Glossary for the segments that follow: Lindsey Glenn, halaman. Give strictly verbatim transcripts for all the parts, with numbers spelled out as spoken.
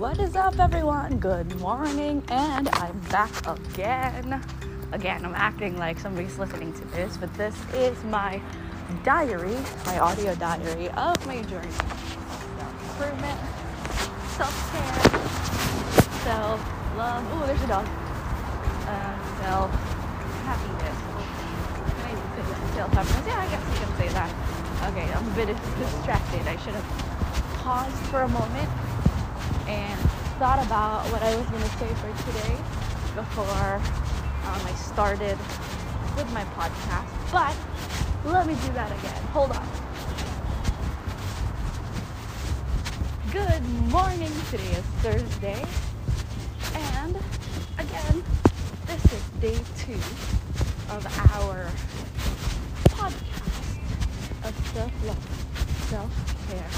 What is up, everyone? Good morning, and I'm back again. Again, I'm acting like somebody's listening to this, but this is my diary, my audio diary of my journey. Self-improvement, self-care, self-love. Oh, there's a dog. Um, self-happiness. Can I even say this? Self-happiness? Yeah, I guess you can say that. Okay, I'm a bit distracted. I should have paused for a moment and thought about what I was going to say for today before um, I started with my podcast. But let me do that again. Hold on. Good morning. Today is Thursday. And again, this is day two of our podcast of self-love, self-care,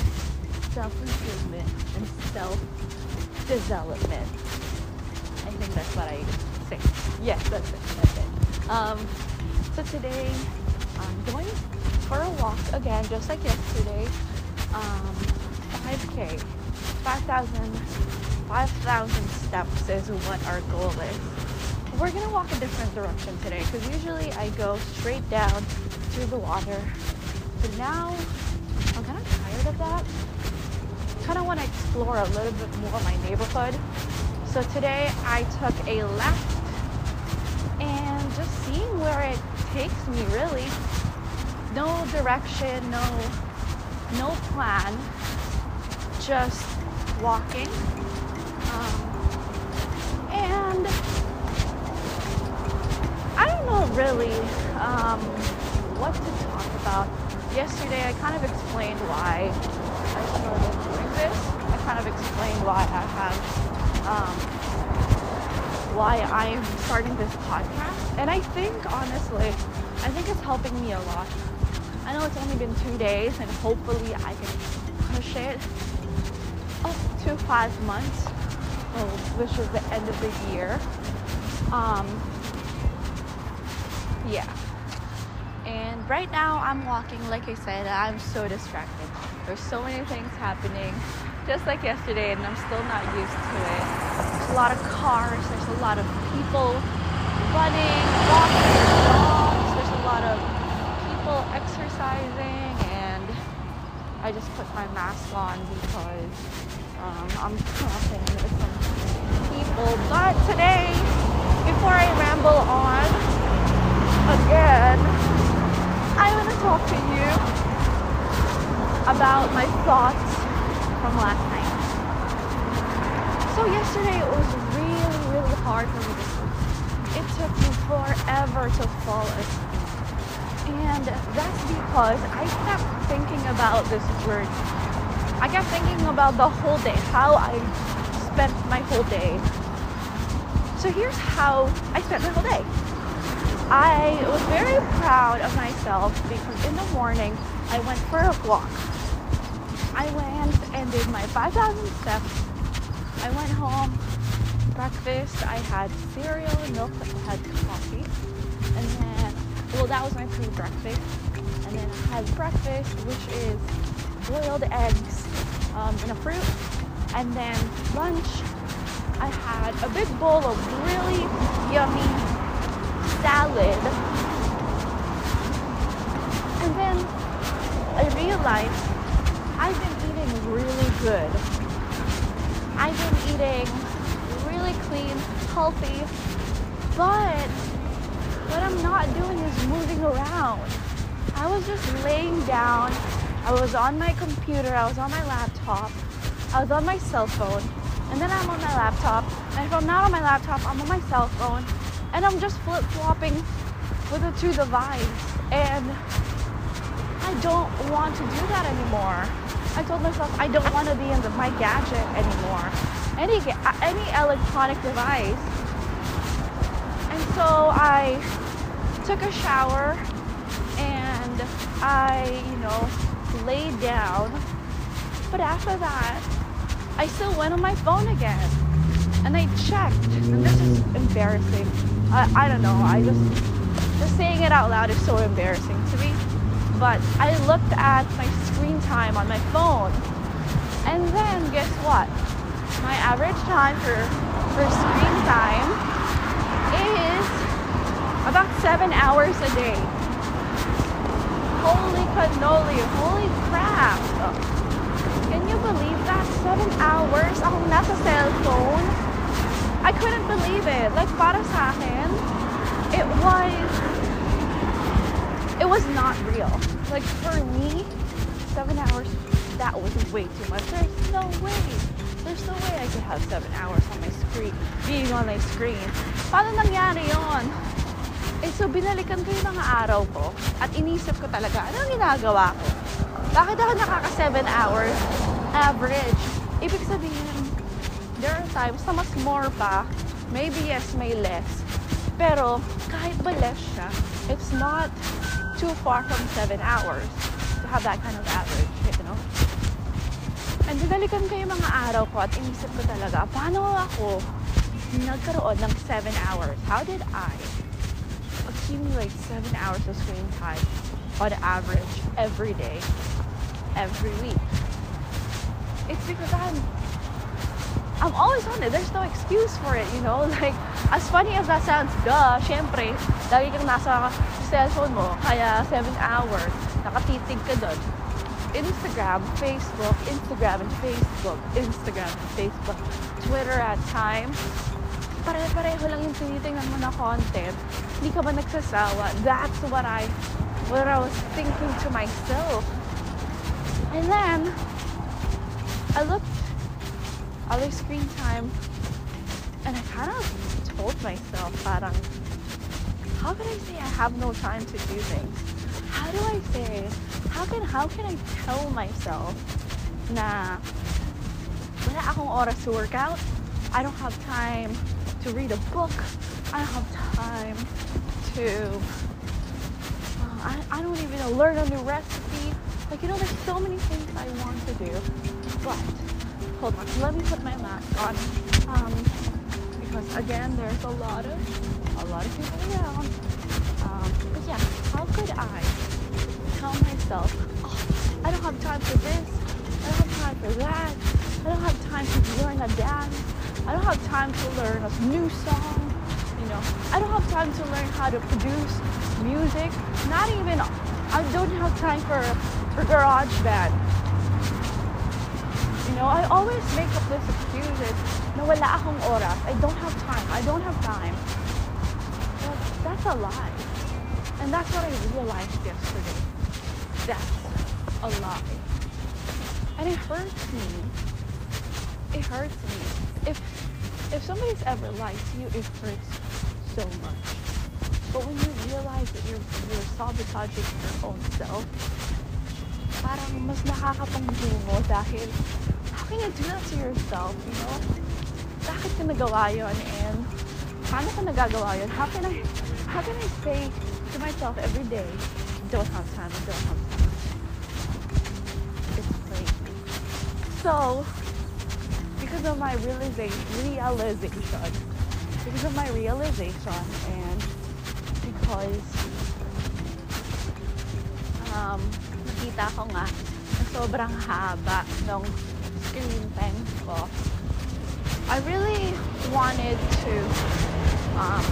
self-improvement, and self-development. I think that's what I say. Yes, that's it. That's it. Um, so today, I'm going for a walk again, just like yesterday. Um, five K. five thousand five thousand steps is what our goal is. We're going to walk a different direction today, because usually I go straight down through the water. But now, I'm kind of tired of that. Kind of want to explore a little bit more my neighborhood. So today I took a left and just seeing where it takes me, really. No direction, no no plan, just walking. Um, and I don't know really um, what to talk about. Yesterday I kind of explained why I started doing this. I kind of explained why I have, um, why I'm starting this podcast. And I think, honestly, I think it's helping me a lot. I know it's only been two days, and hopefully I can push it up to five months, which is the end of the year. Um, yeah. And right now I'm walking, like I said, I'm so distracted. There's so many things happening, just like yesterday, and I'm still not used to it. There's a lot of cars, there's a lot of people running, walking their dogs, there's a lot of people exercising, and I just put my mask on because um, I'm coughing with some people. But today, before I ramble on again, I want to talk to you about my thoughts from last night. So yesterday it was really, really hard for me to sleep. It took me forever to fall asleep. And that's because I kept thinking about this word. I kept thinking about the whole day, how I spent my whole day. So here's how I spent my whole day. I was very proud of myself because in the morning I went for a walk. I went and did my five thousand steps. I went home, breakfast, I had cereal, milk, I had coffee. And then, well, that was my pre-breakfast. And then I had breakfast, which is boiled eggs um, and a fruit. And then lunch, I had a big bowl of really yummy salad. And then I realized I've been eating really good. I've been eating really clean, healthy, but what I'm not doing is moving around. I was just laying down. I was on my computer. I was on my laptop. I was on my cell phone. And then I'm on my laptop. And if I'm not on my laptop, I'm on my cell phone. And I'm just flip-flopping with the two devices. And I don't want to do that anymore. I told myself I don't want to be in the, my gadget anymore, any any electronic device. And so I took a shower and I, you know, laid down. But after that, I still went on my phone again, and I checked. And this is embarrassing. I I don't know. I just just saying it out loud is so embarrassing to me. But I looked at my screen time on my phone, and then guess what? my average time for, for screen time is about seven hours a day. Holy cannoli, holy crap! Can you believe that? Seven hours akong nasa cellphone? I couldn't believe it. Like, para sa akin, it was, it was not real. Like, for me, seven hours, that was way too much. There's no way. There's no way I could have seven hours on my screen, being on my screen. Paano nangyari yon? Eh, so, binalikan ko yung mga araw ko at inisip ko talaga, ano ginagawa ko? Bakit ako nakaka-seven hours average? Ibig sabihin, there are times na mas more pa, maybe yes, may less. Pero, kahit ba less siya, it's not too far from seven hours to have that kind of average, you know? And dinalikan ko yung mga araw ko at inisip ko talaga, paano ako nagkaroon ng seven hours? How did I accumulate seven hours of screen time on average every day, every week? It's because I'm I'm always on it. There's no excuse for it, you know? Like, as funny as that sounds, duh, syempre, lagi kang nasa cellphone mo, kaya seven hours, nakatitig ka dun. Instagram, Facebook, Instagram and Facebook, Instagram and Facebook, Twitter at times. Pare-pareho lang yung tinitingnan mo na content. Hindi ka ba nagsasawa? That's what I, what I was thinking to myself. And then, I looked other screen time, and I kind of told myself, parang, how can I say I have no time to do things? How do I say, how can how can I tell myself na wala akong oras to work out? I don't have time to read a book. I don't have time to, uh, I, I don't even know, learn a new recipe. Like, you know, there's so many things I want to do, but hold on, let me put my mask on, um, because again, there's a lot of, a lot of people around, um, but yeah, how could I tell myself, oh, I don't have time for this, I don't have time for that, I don't have time to learn a dance, I don't have time to learn a new song, you know, I don't have time to learn how to produce music, not even, I don't have time for, for GarageBand. You know, I always make up these excuses na wala akong oras. I don't have time. I don't have time. But that's a lie. And that's what I realized yesterday. That's a lie. And it hurts me. It hurts me. If if somebody's ever lied to you, it hurts so much. But when you realize that you're, you're sabotaging your own self, parang mas nakakapanggi mo dahil how can you do that to yourself, you know? Bakit ka nagawa yun? And paano ka nagagawa yun? How can I, how can I say to myself every day, don't have time, don't have time? It's crazy. So, because of my realization, realization, because of my realization, and because, um, nakita ko nga, na sobrang haba nung screen time ko. I really wanted to um,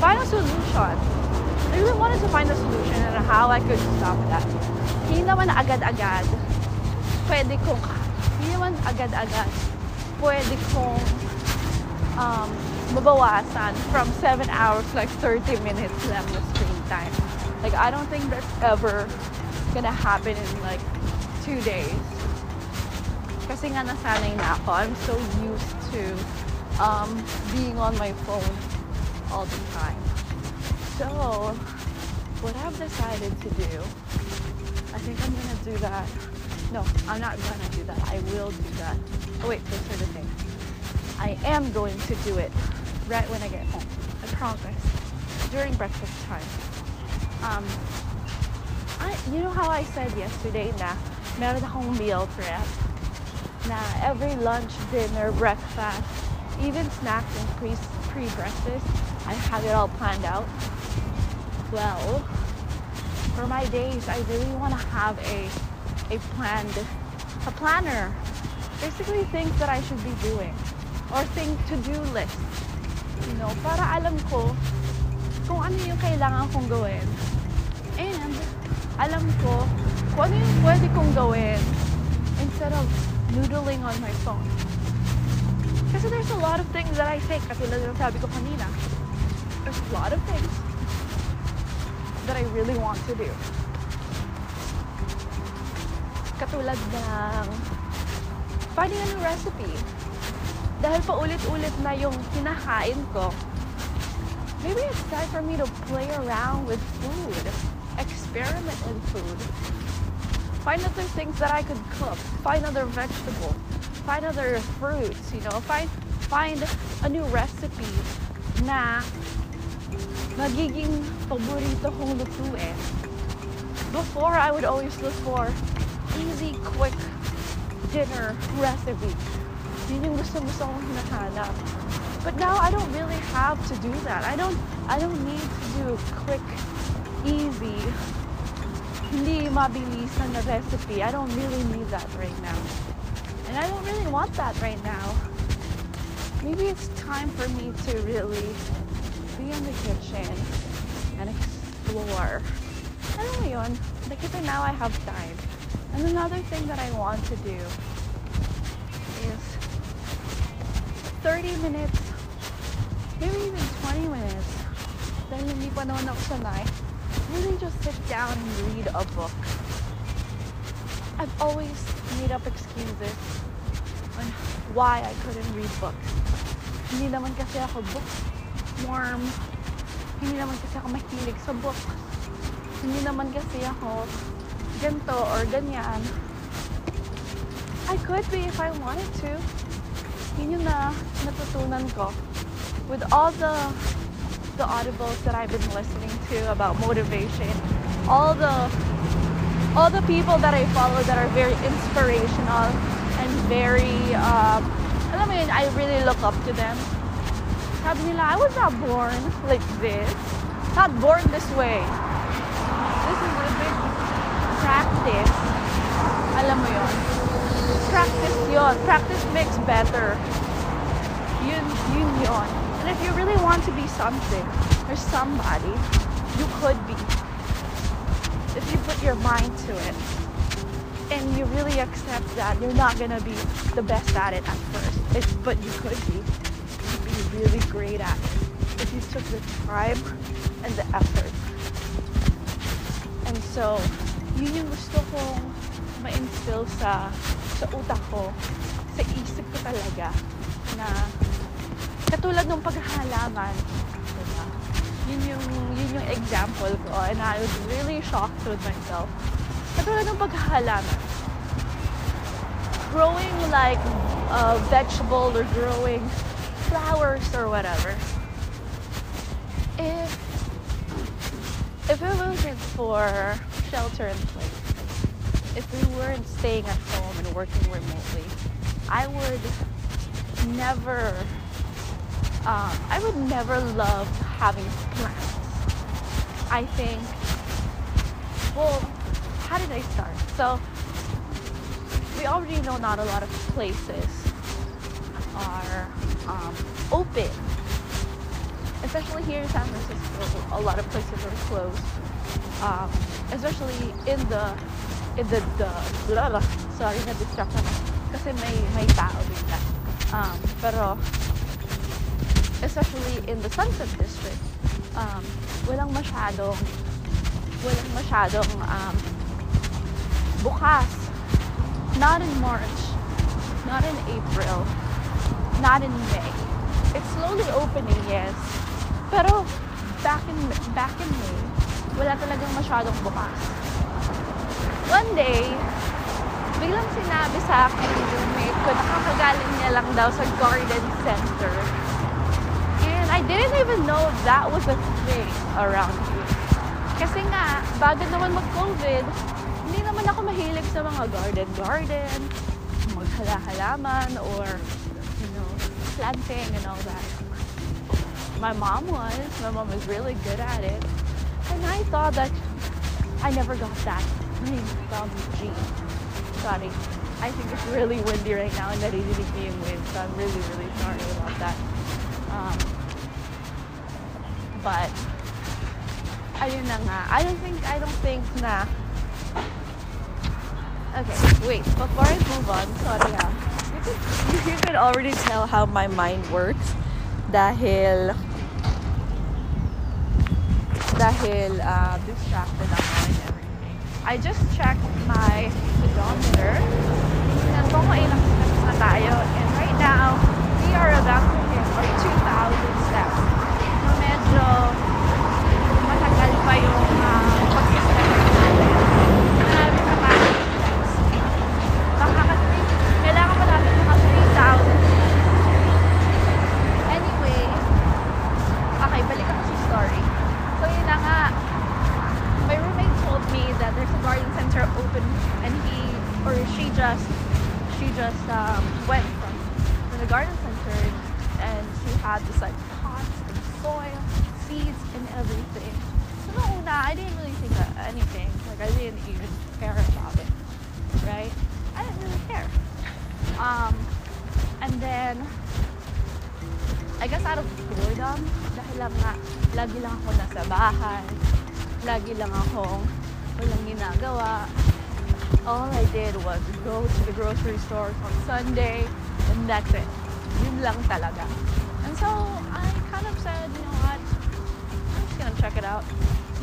find a solution. I really wanted to find a solution and how I could stop that. Hindi naman agad-agad pwede kong hindi naman agad-agad pwede kong um, mabawasan from seven hours like thirty minutes lang na screen time. Like, I don't think that's ever gonna happen in like two days. Kasi nga nasanay na ako. I'm so used to um, being on my phone all the time. So, what I've decided to do, I think I'm gonna do that. No, I'm not gonna do that. I will do that. Oh wait, those are the things. I am going to do it right when I get home. I promise. During breakfast time. Um, I, you know how I said yesterday na meron akong meal prep? Na every lunch, dinner, breakfast, even snacks and pre- pre-breakfast, I have it all planned out. Well, for my days, I really want to have a a planned, a planner. Basically things that I should be doing or things to-do list. You know, para alam ko kung ano yung kailangan kong gawin. And alam ko kung ano yung pwede kong gawin instead of noodling on my phone. Kasi there's a lot of things that I think, katulad ng sabi ko kanina, there's a lot of things that I really want to do. Katulad ng finding a new recipe. Dahil paulit-ulit na yung kinakain ko, maybe it's time for me to play around with food, experiment in food, find other things that I could cook, find other vegetables, find other fruits, you know, find find a new recipe na magiging paborito kong lutuin. Before, I would always look for easy, quick dinner recipe. Yun yung gusto gusto kong hinahanap. But now I don't really have to do that. I don't I don't need to do quick, easy, hindi mabilis na recipe. I don't really need that right now. And I don't really want that right now. Maybe it's time for me to really be in the kitchen and explore. Alam mo yun, because now I have time. And another thing that I want to do is thirty minutes, maybe even twenty minutes, then hindi pa naman ako sanay, really just sit down and read a book. I've always made up excuses on why I couldn't read books. Hindi naman kasi ako bookworm. Hindi naman kasi ako mahilig sa books. Hindi naman kasi ako ganto or ganyan. I could be if I wanted to. Yun yung na natutunan ko with all the the audibles that I've been listening to about motivation, all the all the people that I follow that are very inspirational and very um, alam mo yun, I really look up to them. Sabi nila, I was not born like this. Not born this way. This is a big practice. Alam mo yun. Practice yon. Practice makes better. Yun, yun yon. And if you really want to be something or somebody, you could be. If you put your mind to it and you really accept that you're not gonna be the best at it at first, it's, but you could be. You'd be really great at it if you took the time and the effort. And so, yun yung gusto kong ma-instill sa sa utak ko, sa isip ko talaga, na katulad ng paghahalaman, diba? Yun yung, yun yung example ko, and I was really shocked with myself. Katulad ng paghahalaman, growing like a vegetable or growing flowers or whatever, if if it wasn't for shelter in place, if we weren't staying at home and working remotely, I would never, um, I would never love having plants. I think, well, how did I start? So, we already know not a lot of places are um, open. Especially here in San Francisco, a lot of places are closed. Um, especially in the The, the, blah, blah. Sorry, na-distract ako kasi may, may tao bigla. Um, pero, especially in the Sunset District, um, walang masyadong, walang masyadong um, bukas. Not in March, not in April, not in May. It's slowly opening, yes. Pero, back in, back in May, wala talagang masyadong bukas. One day, biglang sinabi sa akin yung roommate ko, nakakagaling niya lang daw sa garden center. And I didn't even know that was a thing around here. Kasi nga, bago naman mag-COVID, hindi naman ako mahilig sa mga garden-garden, maghala-halaman, or, you know, planting and all that. My mom was. My mom was really good at it. And I thought that I never got that. From G. Sorry. I think it's really windy right now and that it is being waves, so I'm really, really sorry about that. Um, but, ayun na nga. I don't think, I don't think na... Okay, wait. Before I move on, sorry ha. You can, you can already tell how my mind works. Dahil... Dahil uh, distracted ako and everything. I just checked my speedometer. And right now, we are about to hit our two thousand steps. So medyo matagal pa yung uh, pag-step natin. Marami pa tayo steps. Baka kasi, kailangan pa natin mga three thousand steps. Anyway, okay, balik ako sa story. So yun na nga, my roommate told me that there's a garden center open and he or she just she just um, went from, from the garden center and she had this like pots and soil, seeds and everything. So no, nah, I didn't really think of anything. Like I didn't even care about it, right? I didn't really care. Um, and then I guess out of boredom, dahil lang nga, lagi lang ako nasa bahay, lagi lang akong walang ginagawa. All I did was go to the grocery store on Sunday, and that's it. Yun lang talaga. And so, I kind of said, you know what, I'm just gonna check it out.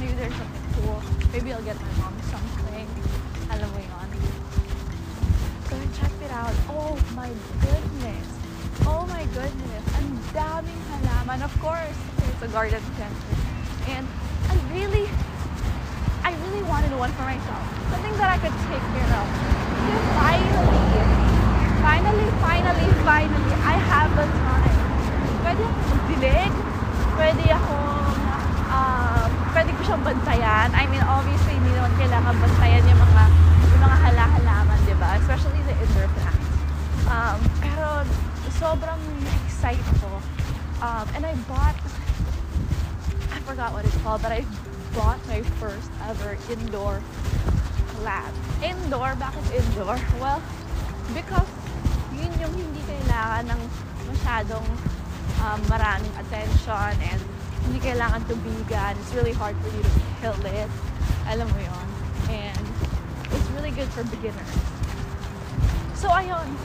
Maybe there's something cool. Maybe I'll get my mom something. Alam mo yun. So, I checked it out. Oh my goodness. Oh my goodness. Ang daming halaman. Of course, it's a garden center. And I really... I really wanted one for myself. Something that I could take care of. So finally, finally, finally, finally, I have the time. Pwede akong magdilig. Pwede akong, um, pwede ko siyang bantayan. I mean, obviously, hindi naman kailangan bantayan yung mga, yung mga halaman, di ba? Especially the indoor plants. Um, pero, sobrang excited ko. Um, and I bought, I forgot what it's called, but I bought my first ever indoor plant. Indoor? Bakit indoor? Well, because yun yung hindi kailangan ng masyadong um, maraming attention and hindi kailangan tubigan. It's really hard for you to kill it. Alam mo yun. And it's really good for beginners. So, ayun.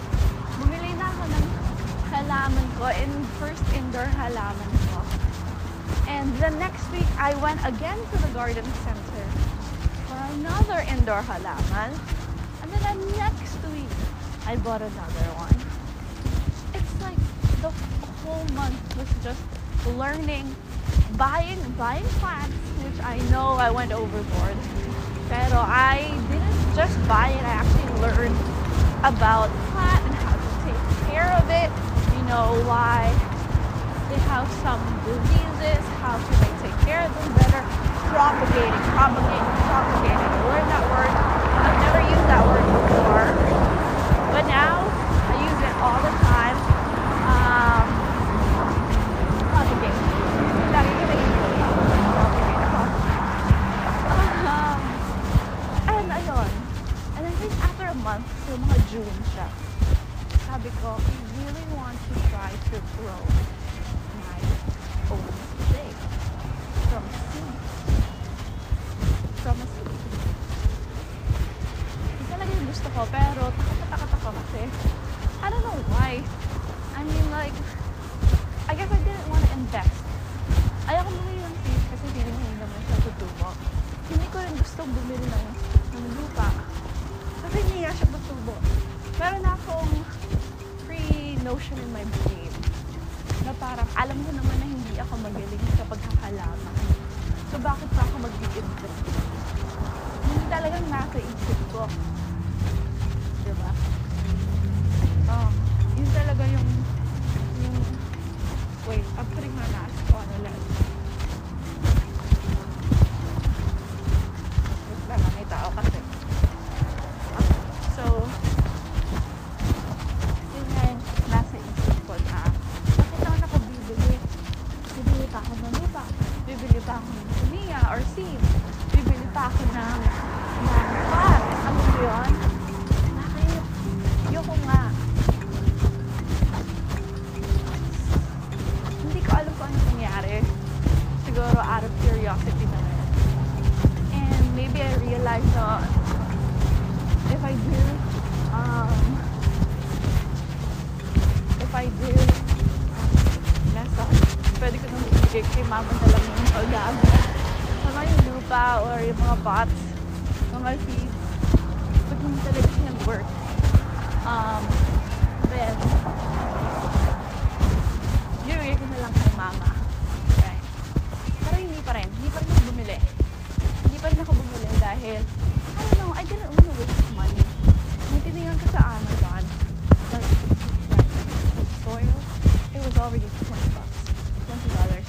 Bumili na ako ng halaman ko. In first indoor halaman ko. And the next week, I went again to the garden center for another indoor halaman. And then the next week, I bought another one. It's like the whole month was just learning, buying, buying plants, which I know I went overboard. Pero I didn't just buy it, I actually learned about plant and how to take care of it, you know, why they have some diseases, how can they take care of them better, propagating, propagating, propagating. I learned that word. I've never used that word before, but now I use it all the time. Um, propagating. Um, and ayun. And I think after a month, so mga June siya, sabi ko, I really want to try to grow own thing from seeds. From a seed. Hindi talaga yung gusto ko, pero takot-takot ako kasi. I don't know why. I mean, like, I guess I didn't want to invest. Ayaw ko bumili ng seeds kasi feeling ko hindi naman siya tutubo. Hindi ko rin gusto bumili ng, ng lupa. Kasi hindi nga siya tutubo. Meron akong pre-notion in my brain na parang alam ko naman na hindi ako magaling sa paghahalaman. So, bakit pa ako mag-i-invest? Hindi talagang nakaisip ko. Diba? Oh, yun talaga yung, yung, wait, I'm putting my mask on ulit. Wait lang, may tao kasi. So, yun nga yung nasa isip ko na ako ng lupa, bibili pa ako ng sumia or seeds, bibili pa ako ng ng pot, ano yun? Nakaya if I do, um, if I do mess up, pwede ko nang ibigay kay mama na lang yung pag-aabot. Sama yung lupa or yung mga pots, mga seeds. But hindi talaga siya nag-work. Um, then, ibigay ko na lang kay mama. Okay. Pero hindi pa rin. Hindi pa rin ako bumili. Hindi pa rin ako bumili dahil, I don't know, I didn't want to waste money. Nagtitingnan ko sa Amazon. Like, soil, it was already twenty bucks. twenty dollars.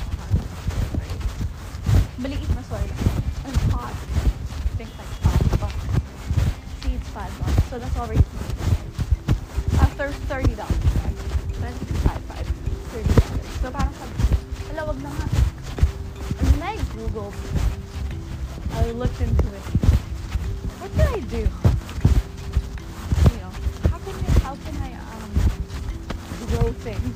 Maliit na soil. And pot, I think like five bucks. Seeds, five bucks. So that's already twenty dollars. After thirty dollars. twenty-five, five, thirty dollars. So parang sabi, ala, wag na nga. And then I googled, I looked into it. What can I do? You know, how can I, how can I um, grow things?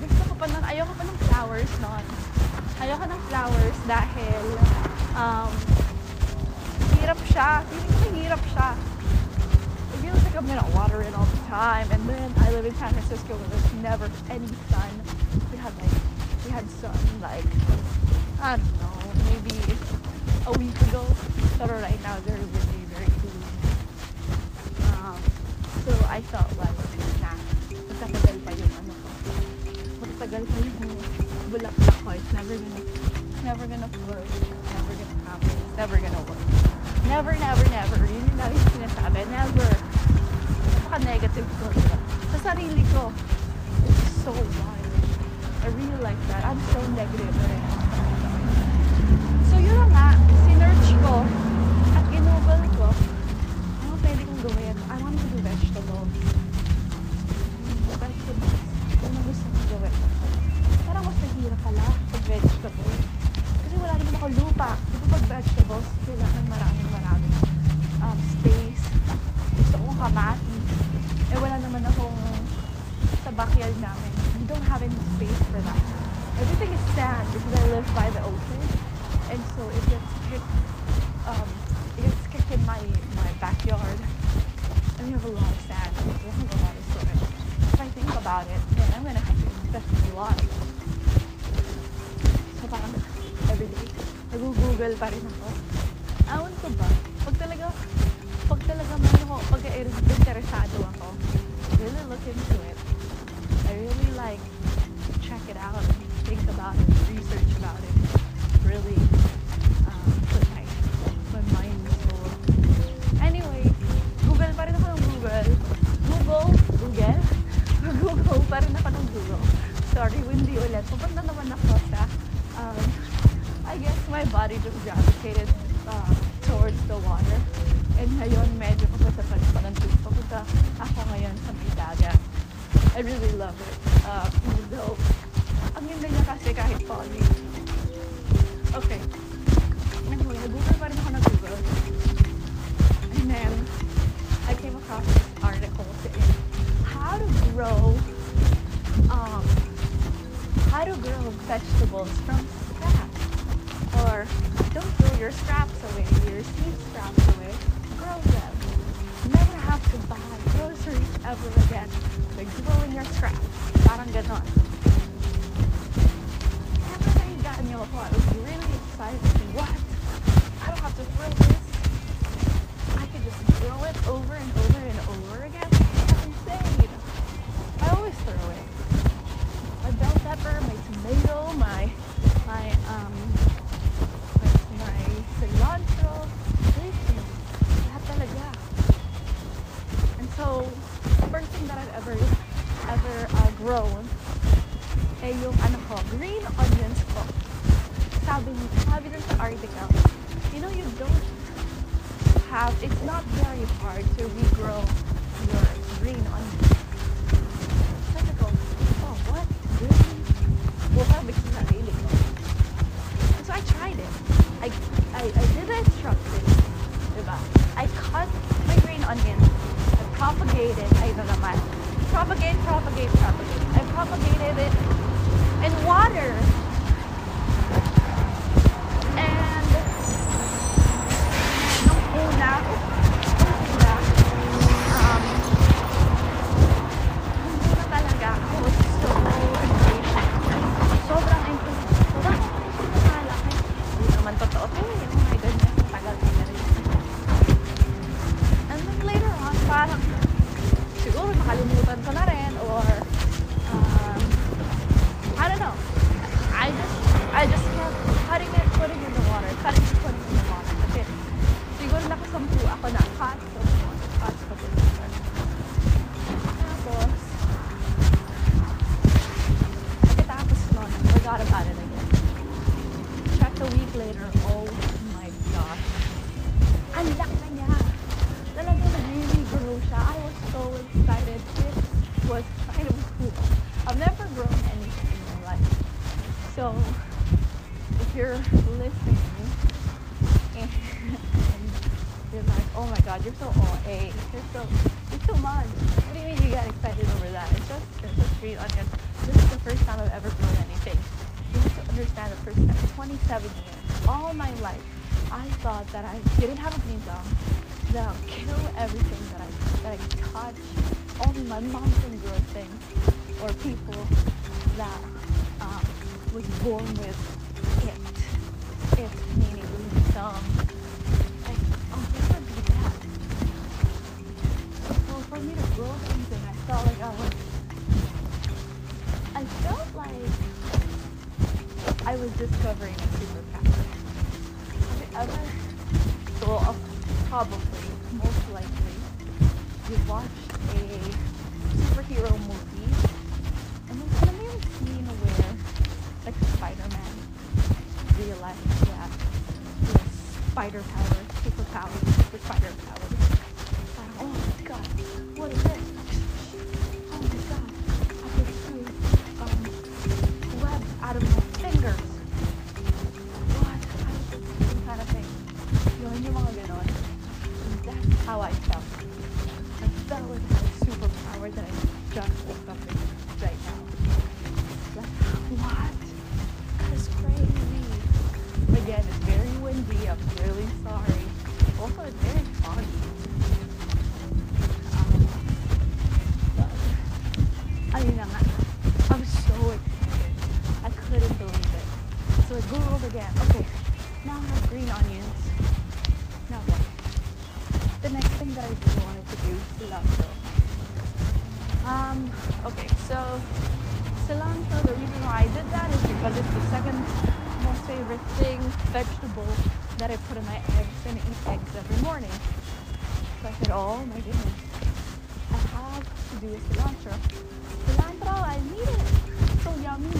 Gusto ko pa nun, ayoko pa ng flowers nun. Ayoko ng flowers dahil, um, hirap siya. Feeling ko hirap siya. It feels like I'm gonna water it all the time. And then I live in San Francisco where there's never any sun. We had like, we had sun like, I don't know, maybe a week ago. But right now they're really very cool. Um, so I thought, well, nah, magtatagal pa yung ano ko. Magtatagal pa yung bulaklak ko. It's never gonna, it's never gonna work. It's never gonna happen. It's never gonna work. Never, never, never. Yun yung lagi sinasabi. Never. Napaka-negative ko. Sa sarili ko. It's so wild. I really like that. I'm so negative right now. So yun nga, sinerch ko at ginugol ko, ano pwede kong gawin? I want to do vegetables. Vegetables. Ano gusto kong gawin? Parang mas naghira pala pag vegetables. Kasi wala naman ako lupa. Di ba pag vegetables, kailangan maraming maraming um, space. Gusto kong kamati. Eh wala naman akong sa backyard namin. We don't have any space for that. Everything is sand because I live by the ocean. And so it gets kicked, um, it gets kicked in my, my backyard. And we have a lot of sand. We don't have a lot of soil. If I think about it, then I'm gonna have to invest a lot. So parang every day, nag-google pa rin ako. Awan ko ba? Pag talaga, pag talaga man ako, pag interesado ako, really look into it. I really like check it out, think about it, research about it. Really um, put my, my mind in the soul. Anyway, Google pa rin ako ng Google. Google, Google. Google pa rin ako ng Google. Sorry, windy ulit. Pupunta naman ako sa, um, I guess my body just gravitated uh, towards the water. And ngayon, medyo pupunta pa rin pa ng tubig. Pupunta ako ngayon sa may dagat. I really love it. Uh, even though, ang ganda niya kasi kahit foggy. Okay. Anyway, nag-Google pa rin ako nag-Google. And then, I came across this article saying, how to grow, um, how to grow vegetables from scraps. Or, don't throw your scraps away, your seed scraps away. Grow them. Never have to buy groceries ever again. Like, growing your scraps. Parang ganon. I was really excited. What? I don't have to throw this. I could just throw it over and over and over again. That's insane. I always throw it. My bell pepper, my tomato, my my um my, my cilantro. Everything. That talaga. And so the first thing that I've ever ever uh, grown ay yung ano ko, green onions ko. Sabi niyo, sabi dun sa article, you know, you don't have, it's not very hard to regrow your green onions. Sabi ko, oh, what? Really? Buka bigyan sarili ko. So I tried it. I, I, I did the instructions. Diba? I cut my green onions. I propagated, I don't know man. Propagate, propagate, propagate. I propagated it in water. And nung una, ako na hot coconut. Hot coconut. Tapos, pagkatapos nun, forgot about it again. Checked a week later, oh my gosh. Ang laki na niya. Talagang really grow siya. I was so excited. It was kind of cool. I've never grown anything in my life. So, if you're listening, and you're like, oh my god, you're so O A, you're so, you're so much. What do you mean you get excited over that? It's just, it's just green onions. This is the first time I've ever grown anything. You need to understand the first time, twenty-seven years, all my life, I thought that I didn't have a green thumb, that I'll kill everything that I, that I touch, only my mom can grow things, or people that um, was born with it, it meaning green thumb. Like, I'll never be that. Well, for me to grow something, I felt like I was, I felt like I was discovering a superpower. Ever so uh, probably most likely you watched a superhero movie and there's gonna be a scene where like Spider-Man realized that he has spider power, super power, super spider power. Like, oh my god, what is this? Oh my god, I can shoot um webs out of my fingers. That's how I felt. I felt like I had a superpower that I just discovered right now. Like, what? That is crazy. Again, it's very windy. I'm really sorry. Also, it's very foggy. Um, but, I mean, I'm so excited. I couldn't believe it. So I googled again. Okay, now I have green onions. Now what? The next thing that I really wanted to do is cilantro. Um, okay, so cilantro, the reason why I did that is because it's the second most favorite thing, vegetable, that I put in my eggs and eat eggs every morning. So I said, oh my goodness, I have to do a cilantro. Cilantro, I need it. It's so yummy.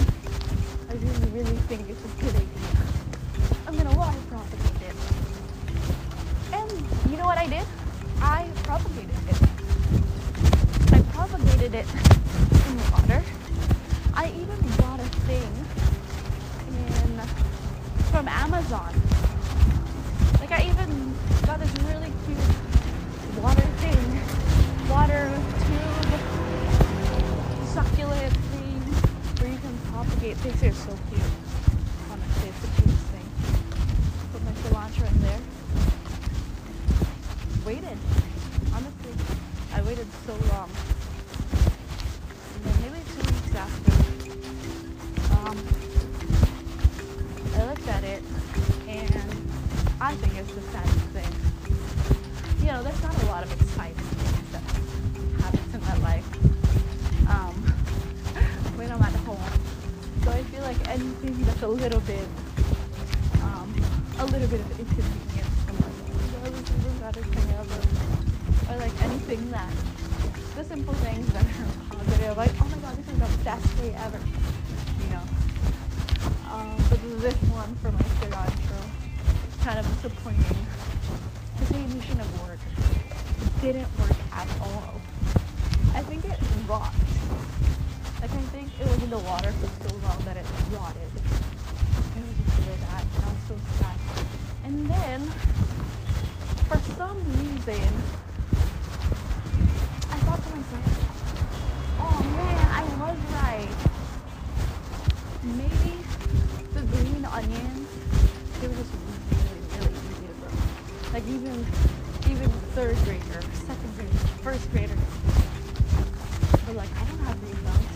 I really, really think it's a good idea. I'm going to water propagate it. And you know what I did? I propagated it. I propagated it in water. I even bought a thing in from Amazon. Like I even got this really cute water thing, water tube, succulent thing where you can propagate things. They're so cute. Honestly, it's the cutest thing. Put my cilantro in there. Waited. Honestly, I waited so long. And then maybe two weeks after, um, I looked at it, and I think it's the saddest thing. You know, there's not a lot of exciting things that happens in my life um, when I'm at home. So I feel like anything that's a little bit, um, a little bit of inconvenience from my life. Baddest thing ever, or like anything that, the simple things that are positive, like, oh my god, this is the best day ever, you know, um, but this one for my cilantro, it's kind of disappointing, because the admission of work, it didn't work at all. I think it rot, like I think it was in the water for so long that it rotted. It was just really bad, and I was so sad. And then, for some reason, I thought to myself, oh man, I was right. Maybe the green onions, they were just really, really easy to grow. Like even, even third grader, second grader, first grader. But like, I don't have green thumbs.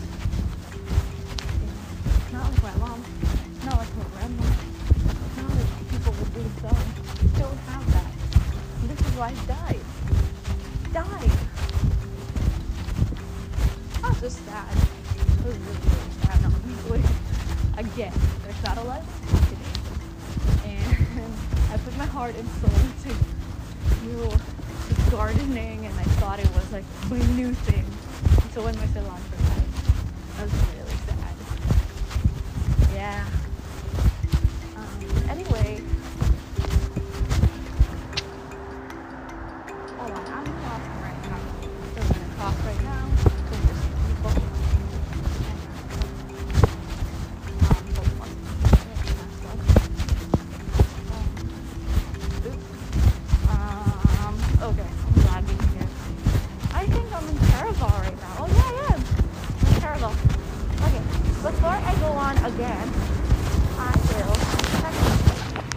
Not like my mom, not like my grandma, not like people with green thumbs. Don't have that. This is why I died. Died. Not just sad. It was really, really sad. Honestly. Again, there's not a lot of time today. And I put my heart and soul into new with gardening, and I thought it was like my new thing. So when my cilantro died, I was really sad. Yeah. Um, anyway. Hold on, I'm coughing right now. So I'm gonna cough right now.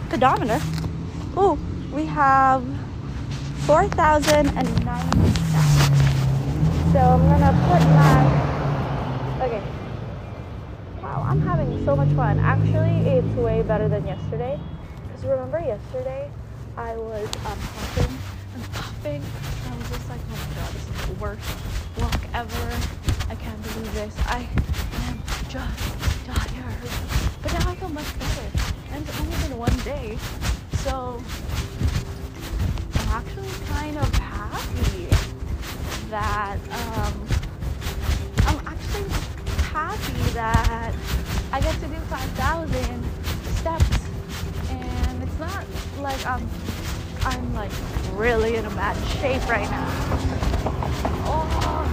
Pedometer. Oh, we have four thousand ninety. So I'm gonna put my. Okay. Wow, I'm having so much fun. Actually, it's way better than yesterday. Because remember yesterday, I was um, puffing and puffing. And I was just like, oh my god, this is the worst walk ever. I can't believe this. I am just tired. But now I feel much better. And it's only been one day, so I'm actually kind of happy that um, I'm actually happy that I get to do five thousand steps, and it's not like I'm I'm like really in a bad shape right now. Oh,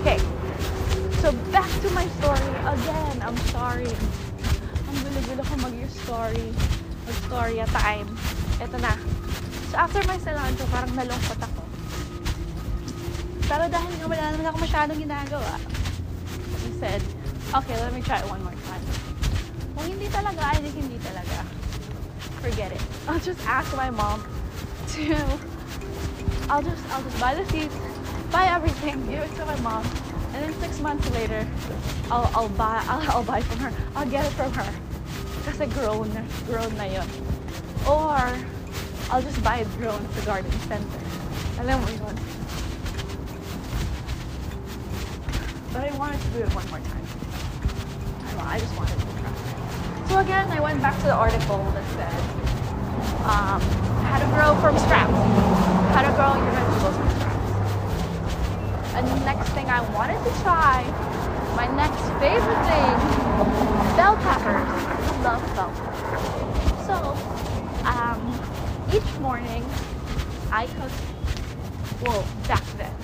okay. So back to my story again. I'm sorry. Nagulo ko mag-use story, mag-story at time. Eto na. So, after my cilantro, parang nalungkot ako. Pero dahil nga wala naman ako masyadong ginagawa, I said, okay, let me try it one more time. Kung hindi talaga, I think hindi talaga. Forget it. I'll just ask my mom to, I'll just, I'll just buy the seeds, buy everything, give it to my mom, and then six months later, I'll, I'll buy, I'll, I'll buy from her. I'll get it from her. Kasi grown, grown na yun. Or, I'll just buy it grown sa garden center. Alam mo yun. But I wanted to do it one more time. I don't know, I just wanted to try. So again, I went back to the article that said, um, how to grow from scraps. How to grow your vegetables from scraps. And the next thing I wanted to try, my next favorite thing, bell peppers. Love bell peppers. So, um, each morning I cooked, well, back then,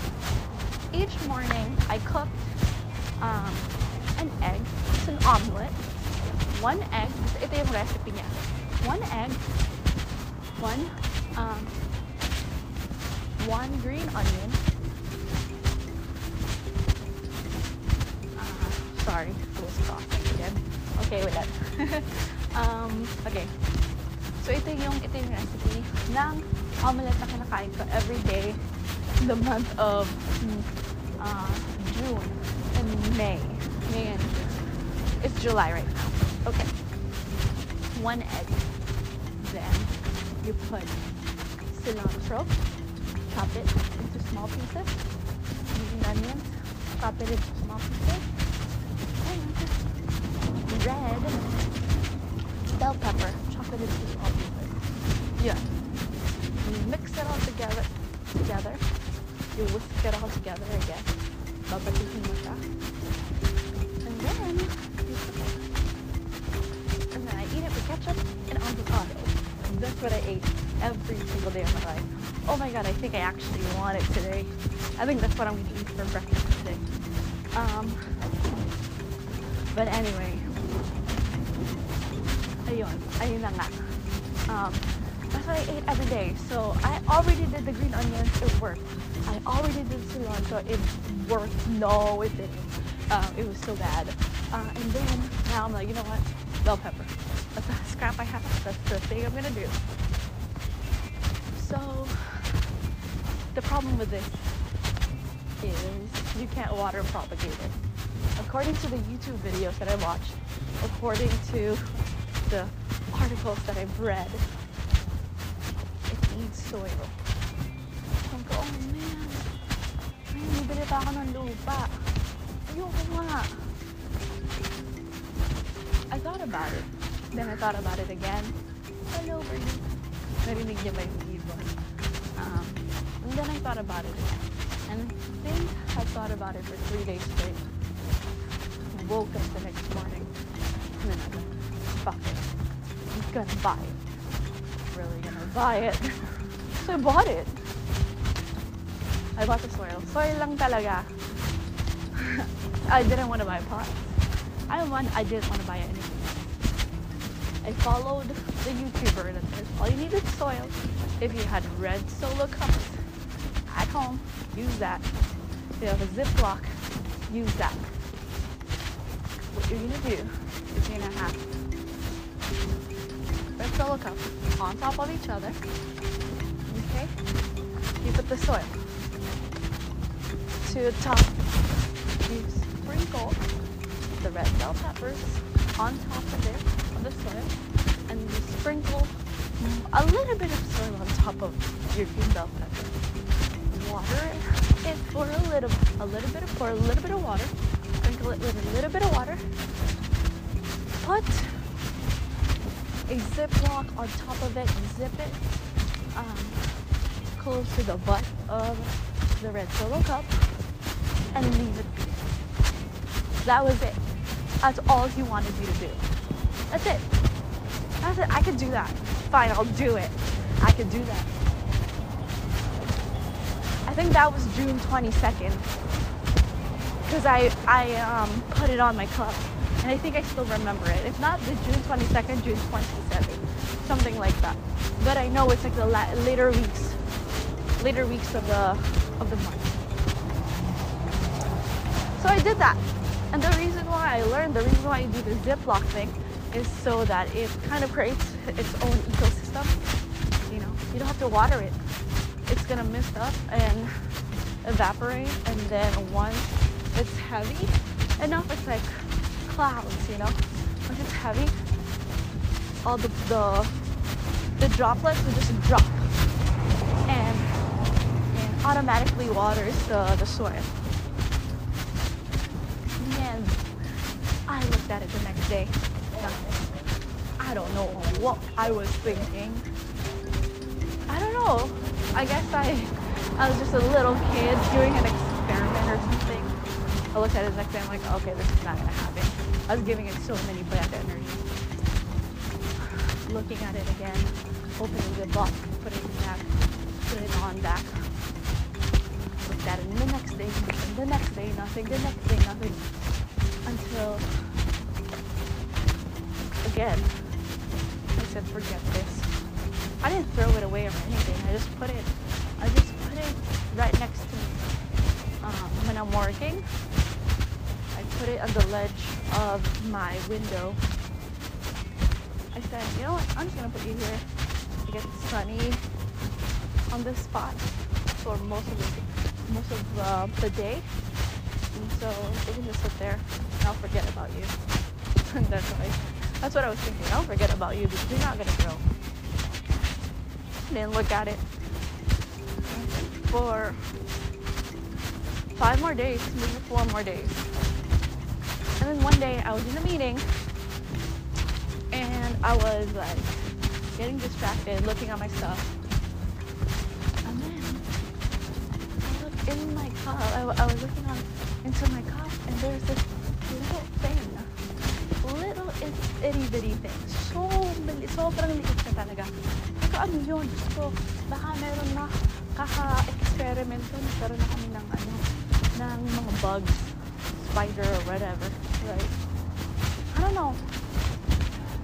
each morning I cooked um, an egg. It's an omelet. One egg. Ito yung recipe niya. One egg, one, um, one green onion. Uh, sorry, I was coughing again. Okay, wait that. um, okay. So, ito yung, ito yung recipe ng omelette na kinakain ko every day in the month of uh, June and May. May and June. It's July right now. Okay. One egg. Then, you put cilantro. Chop it into small pieces. Using onions. Chop it into small pieces. And red bell pepper, chocolate and sweet all over. Yeah. You mix it all together. Together. You whisk it all together again. And then you cook it. And then I eat it with ketchup and avocado. And that's what I ate every single day of my life. Oh my god, I think I actually want it today. I think that's what I'm going to eat for breakfast today. Um, but anyway. Ayun, ayun na nga. Um, that's what I ate every day. So, I already did the green onions, it worked. I already did cilantro, it worked. No, it didn't. Um, it was so bad. Uh, and then, now I'm like, you know what? Bell pepper. That's the scrap I have. That's the thing I'm gonna do. So, the problem with this is you can't water propagate it. According to the YouTube videos that I watched, according to the articles that I've read, it needs soil. So I'm going, oh man, ay, nabili pa ako ng lupa. Ayoko nga. I thought about it. Then I thought about it again. Hello, Bernie. Narinig niya ba yung ibon? Um, haven't thought about it yet. And I think I've thought about it for three days straight. I woke up the next morning and then I went, fuck it. I'm gonna buy it. I'm really gonna buy it. So I bought it. I bought the soil. Soil lang talaga. I didn't want to buy a pot. I want. I didn't want to buy anything. I followed the YouTuber that says all you need is soil. If you had red solo cups at home, use that. If you have a Ziploc, use that. What you're gonna do is you're gonna have red solo cups on top of each other. Okay. You put the soil to the top. You sprinkle the red bell peppers on top of it, on the soil, and you sprinkle a little bit of soil on top of your green bell pepper. Water it for a little, a little bit, for a little bit of water. Sprinkle it with a little bit of water. Put a Ziploc on top of it. Zip it um, close to the butt of the red solo cup and leave it. That was it. That's all he wanted you to do. That's it. That's it. I could do that. Fine, I'll do it. I could do that. I think that was June twenty-second. Because I, I um, put it on my cup. And I think I still remember it. If not the June twenty-second, June twenty-seventh. Something like that. But I know it's like the la- later weeks. Later weeks of the, of the month. So I did that. And the reason why I learned, the reason why you do the Ziploc thing is so that it kind of creates its own ecosystem. You know, you don't have to water it. It's going to mist up and evaporate. And then once it's heavy enough, it's like clouds, you know. Once it's heavy, all the, the, the droplets will just drop. And, and automatically waters the, the soil. I looked at it the next day. Nothing. I don't know what I was thinking. I don't know. I guess I I was just a little kid doing an experiment or something. I looked at it the next day. I'm like, okay, this is not going to happen. I was giving it so many bad energies. Looking at it again. Opening the box. Putting it back. Put it on back. Looked at it the next day. Nothing. The next day. Nothing. The next day. Nothing. Until, again, I said, forget this. I didn't throw it away or anything. I just put it, I just put it right next to me. Um, when I'm working, I put it on the ledge of my window. I said, you know what, I'm just going to put you here to get sunny on this spot for most of the, most of uh, the day. And so we can just sit there and I'll forget about you. And that's why that's what I was thinking. I'll forget about you because you're not gonna grow. Then look at it for five more days, maybe four more days. And then one day I was in a meeting and I was like getting distracted, looking at my stuff. And then I looked in my cup. I, I was looking on into my cup and there's this little thing, little itty bitty thing, so mali, sobrang liit na talaga. Ito ano yun, so baka meron na kaka-experiment ko, nagkaroon na kami ng ano, ng mga bugs, spider or whatever, right? I don't know.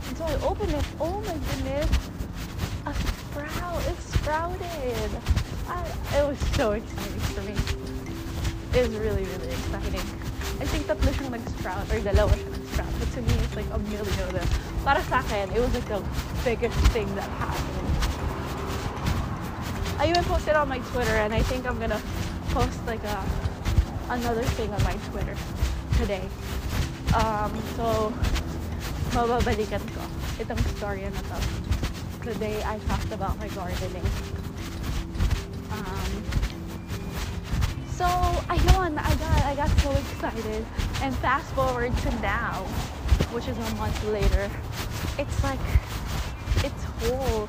And so I opened it, oh my goodness, a sprout, it sprouted. I, it was so exciting for me. It was really, really exciting. I think tatlo siyang nag-sprout or dalawa siyang nag-sprout. But to me, it's like a million of them. Para sa akin, it was like the biggest thing that happened. I even posted on my Twitter, and I think I'm gonna post like a another thing on my Twitter today. Um, so, mababalikan ko itong story na to. Today, I talked about my gardening. Um, So, ayun, I got, I got so excited. And fast forward to now, which is a month later, it's like, its whole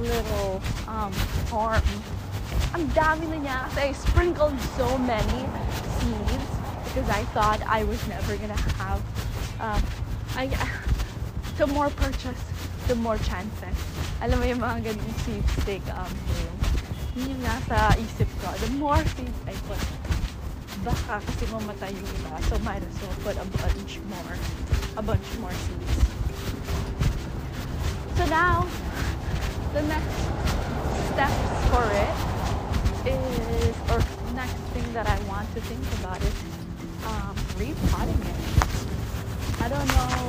little um, farm ang dami na niya. So I sprinkled so many seeds because I thought I was never gonna have um, I, uh, the more purchase, the more chances. Alam mo yung mga ganun sweepstake um, yun yung nasa isip ko. The more seeds I put, baka kasi mamatay yung iba. So might as well put a bunch more, a bunch more seeds. So now, the next steps for it is, or next thing that I want to think about is um, repotting it. I don't know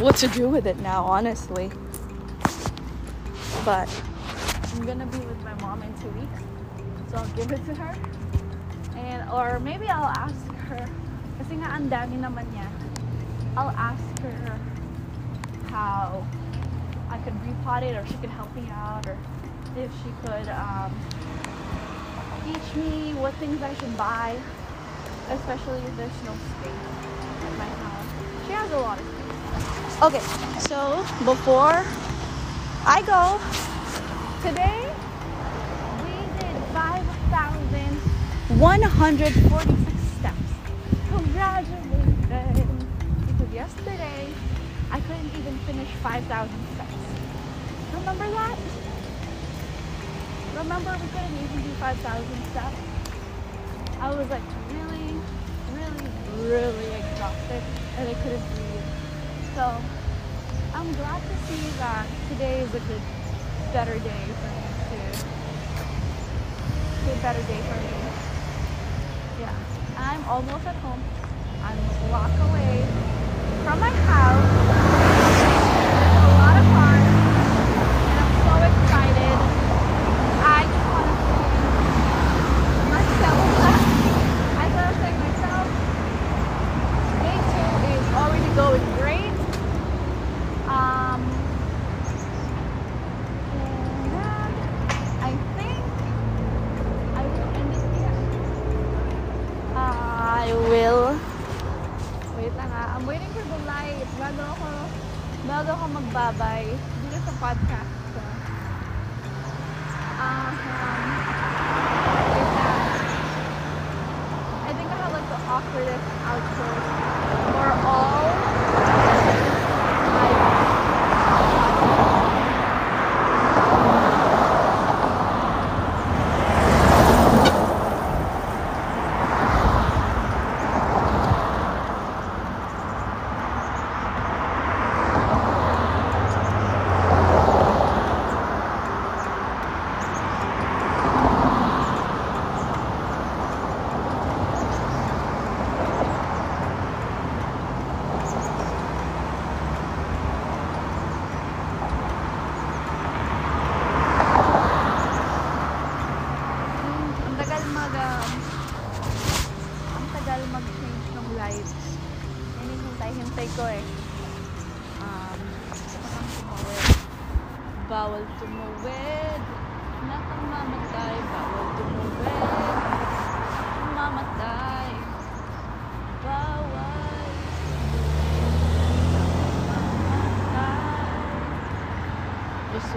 what to do with it now, honestly. But I'm gonna be with my mom in two weeks, so I'll give it to her. And or maybe I'll ask her, kasi nga ang dami naman niya. I'll ask her how I could repot it, or she could help me out, or if she could um, teach me what things I should buy, especially if there's no space in my house. She has a lot of space. Okay, so before I go, today we did five thousand one hundred forty-six steps. Congratulations! Because yesterday, I couldn't even finish five thousand steps. Remember that? Remember we couldn't even do five thousand steps? I was like really, really, really exhausted and I couldn't breathe. So I'm glad to see that today is a good, better day for me too. Good, better day for me. Yeah, I'm almost at home. I'm a block away from my house.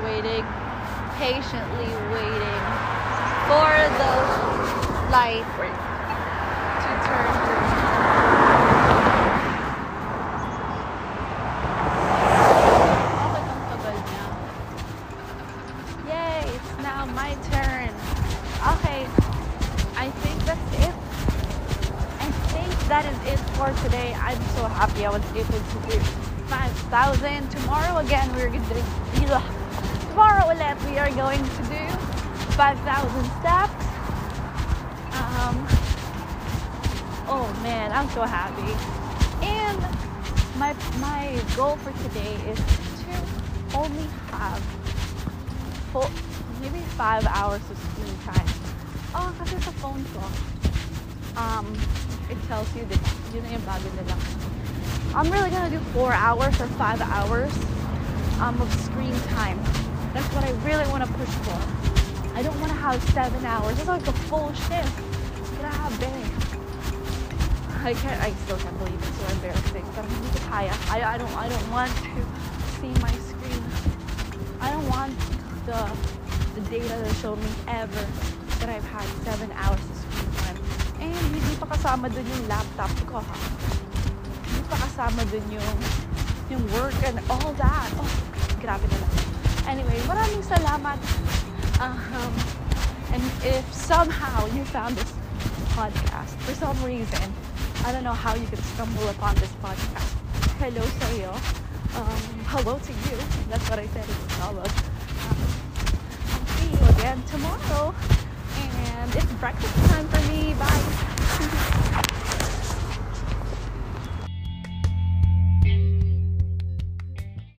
Waiting, patiently waiting for the light to turn green. Yay, it's now my turn. Okay, I think that's it. I think that is it for today. I'm so happy I was able to do five thousand. Tomorrow again, we're going to do Tomorrow let we are going to do five thousand steps. Um, oh man, I'm so happy. And my my goal for today is to only have full, maybe five hours of screen time. Oh, kasi sa phone ko, Um, it tells you that yun na yung bago nila. I'm really gonna do four hours or five hours um, of screen time. That's what I really want to push for. I don't want to have seven hours. It's like a full shift. Grabe. I can't. I still can't believe it's so embarrassing. But I'm just tired. I, I don't. I don't want to see my screen. I don't want the the the data that showed me ever that I've had seven hours of screen time. And hindi pa kasama dun yung laptop ko, ha? Hindi pa kasama dun yung, yung work and all that. Oh, grabe na lang. Anyway, maraming salamat. Um, and if somehow you found this podcast, for some reason, I don't know how you could stumble upon this podcast. Hello sa'yo. Um, hello to you. That's what I said in Tagalog. Um, I'll see you again tomorrow. And it's breakfast time for me. Bye.